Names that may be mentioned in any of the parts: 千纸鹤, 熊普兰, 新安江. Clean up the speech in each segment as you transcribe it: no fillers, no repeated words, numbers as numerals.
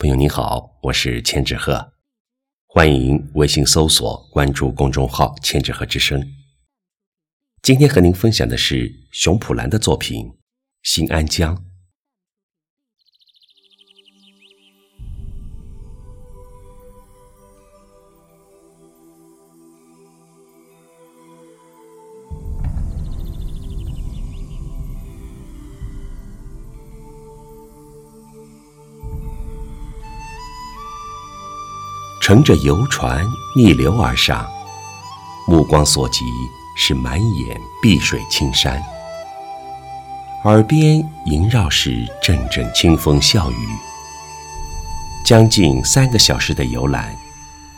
朋友你好，我是千纸鹤，欢迎微信搜索关注公众号千纸鹤之声。今天和您分享的是熊普兰的作品《新安江》。乘着游船逆流而上，目光所及是满眼碧水青山，耳边萦绕是阵阵清风笑语。将近3个小时的游览，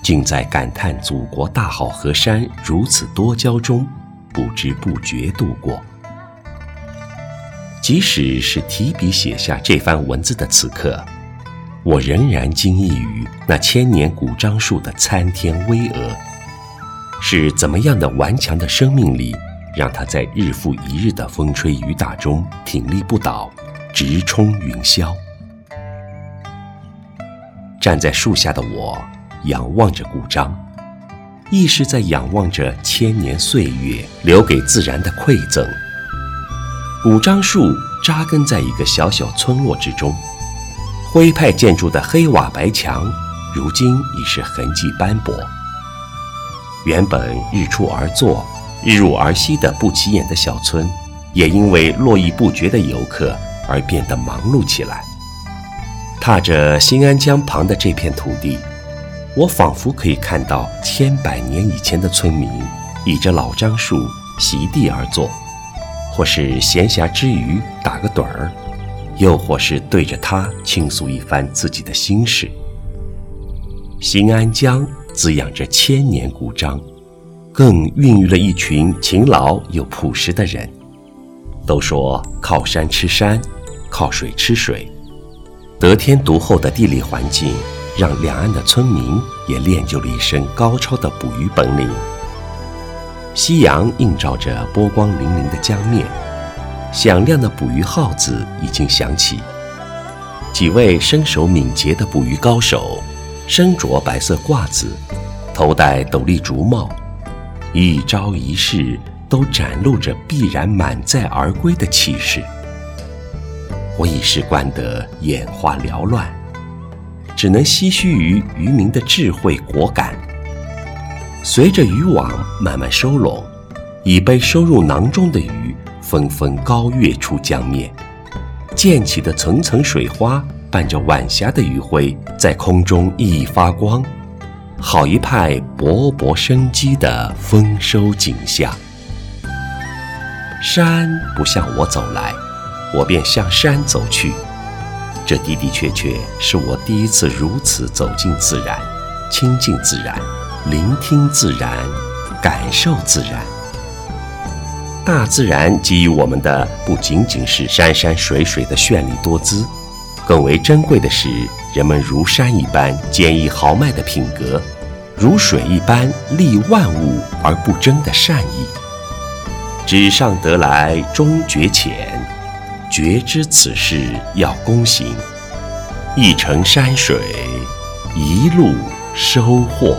竟在感叹祖国大好河山如此多娇中不知不觉度过。即使是提笔写下这番文字的此刻，我仍然惊异于那千年古樟树的参天巍峨，是怎么样的顽强的生命力，让它在日复一日的风吹雨打中挺立不倒，直冲云霄。站在树下的我仰望着古樟，亦是在仰望着千年岁月留给自然的馈赠。古樟树扎根在一个小小村落之中，徽派建筑的黑瓦白墙如今已是痕迹斑驳，原本日出而作日入而息的不起眼的小村，也因为络绎不绝的游客而变得忙碌起来。踏着新安江旁的这片土地，我仿佛可以看到100年以前的村民倚着老樟树席地而坐，或是闲暇之余打个盹儿，又或是对着它倾诉一番自己的心事。新安江滋养着千年古樟，更孕育了一群勤劳又朴实的人。都说靠山吃山，靠水吃水，得天独厚的地理环境让两岸的村民也练就了一身高超的捕鱼本领。夕阳映照着波光粼粼的江面，响亮的捕鱼号子已经响起，几位身手敏捷的捕鱼高手，身着白色褂子，头戴斗笠竹帽，一招一式都展露着必然满载而归的气势。我已是观得眼花缭乱，只能唏嘘于渔民的智慧果敢。随着渔网慢慢收拢，已被收入囊中的鱼纷纷高跃出江面，溅起的层层水花伴着晚霞的余晖在空中熠熠发光，好一派勃勃生机的丰收景象。山不向我走来，我便向山走去，这的的确确是我第一次如此走进自然，亲近自然，聆听自然，感受自然。大自然给予我们的不仅仅是山山水水的绚丽多姿，更为珍贵的是人们如山一般坚毅豪迈的品格，如水一般利万物而不争的善意。纸上得来终觉浅，觉知此事要躬行，一程山水一路收获。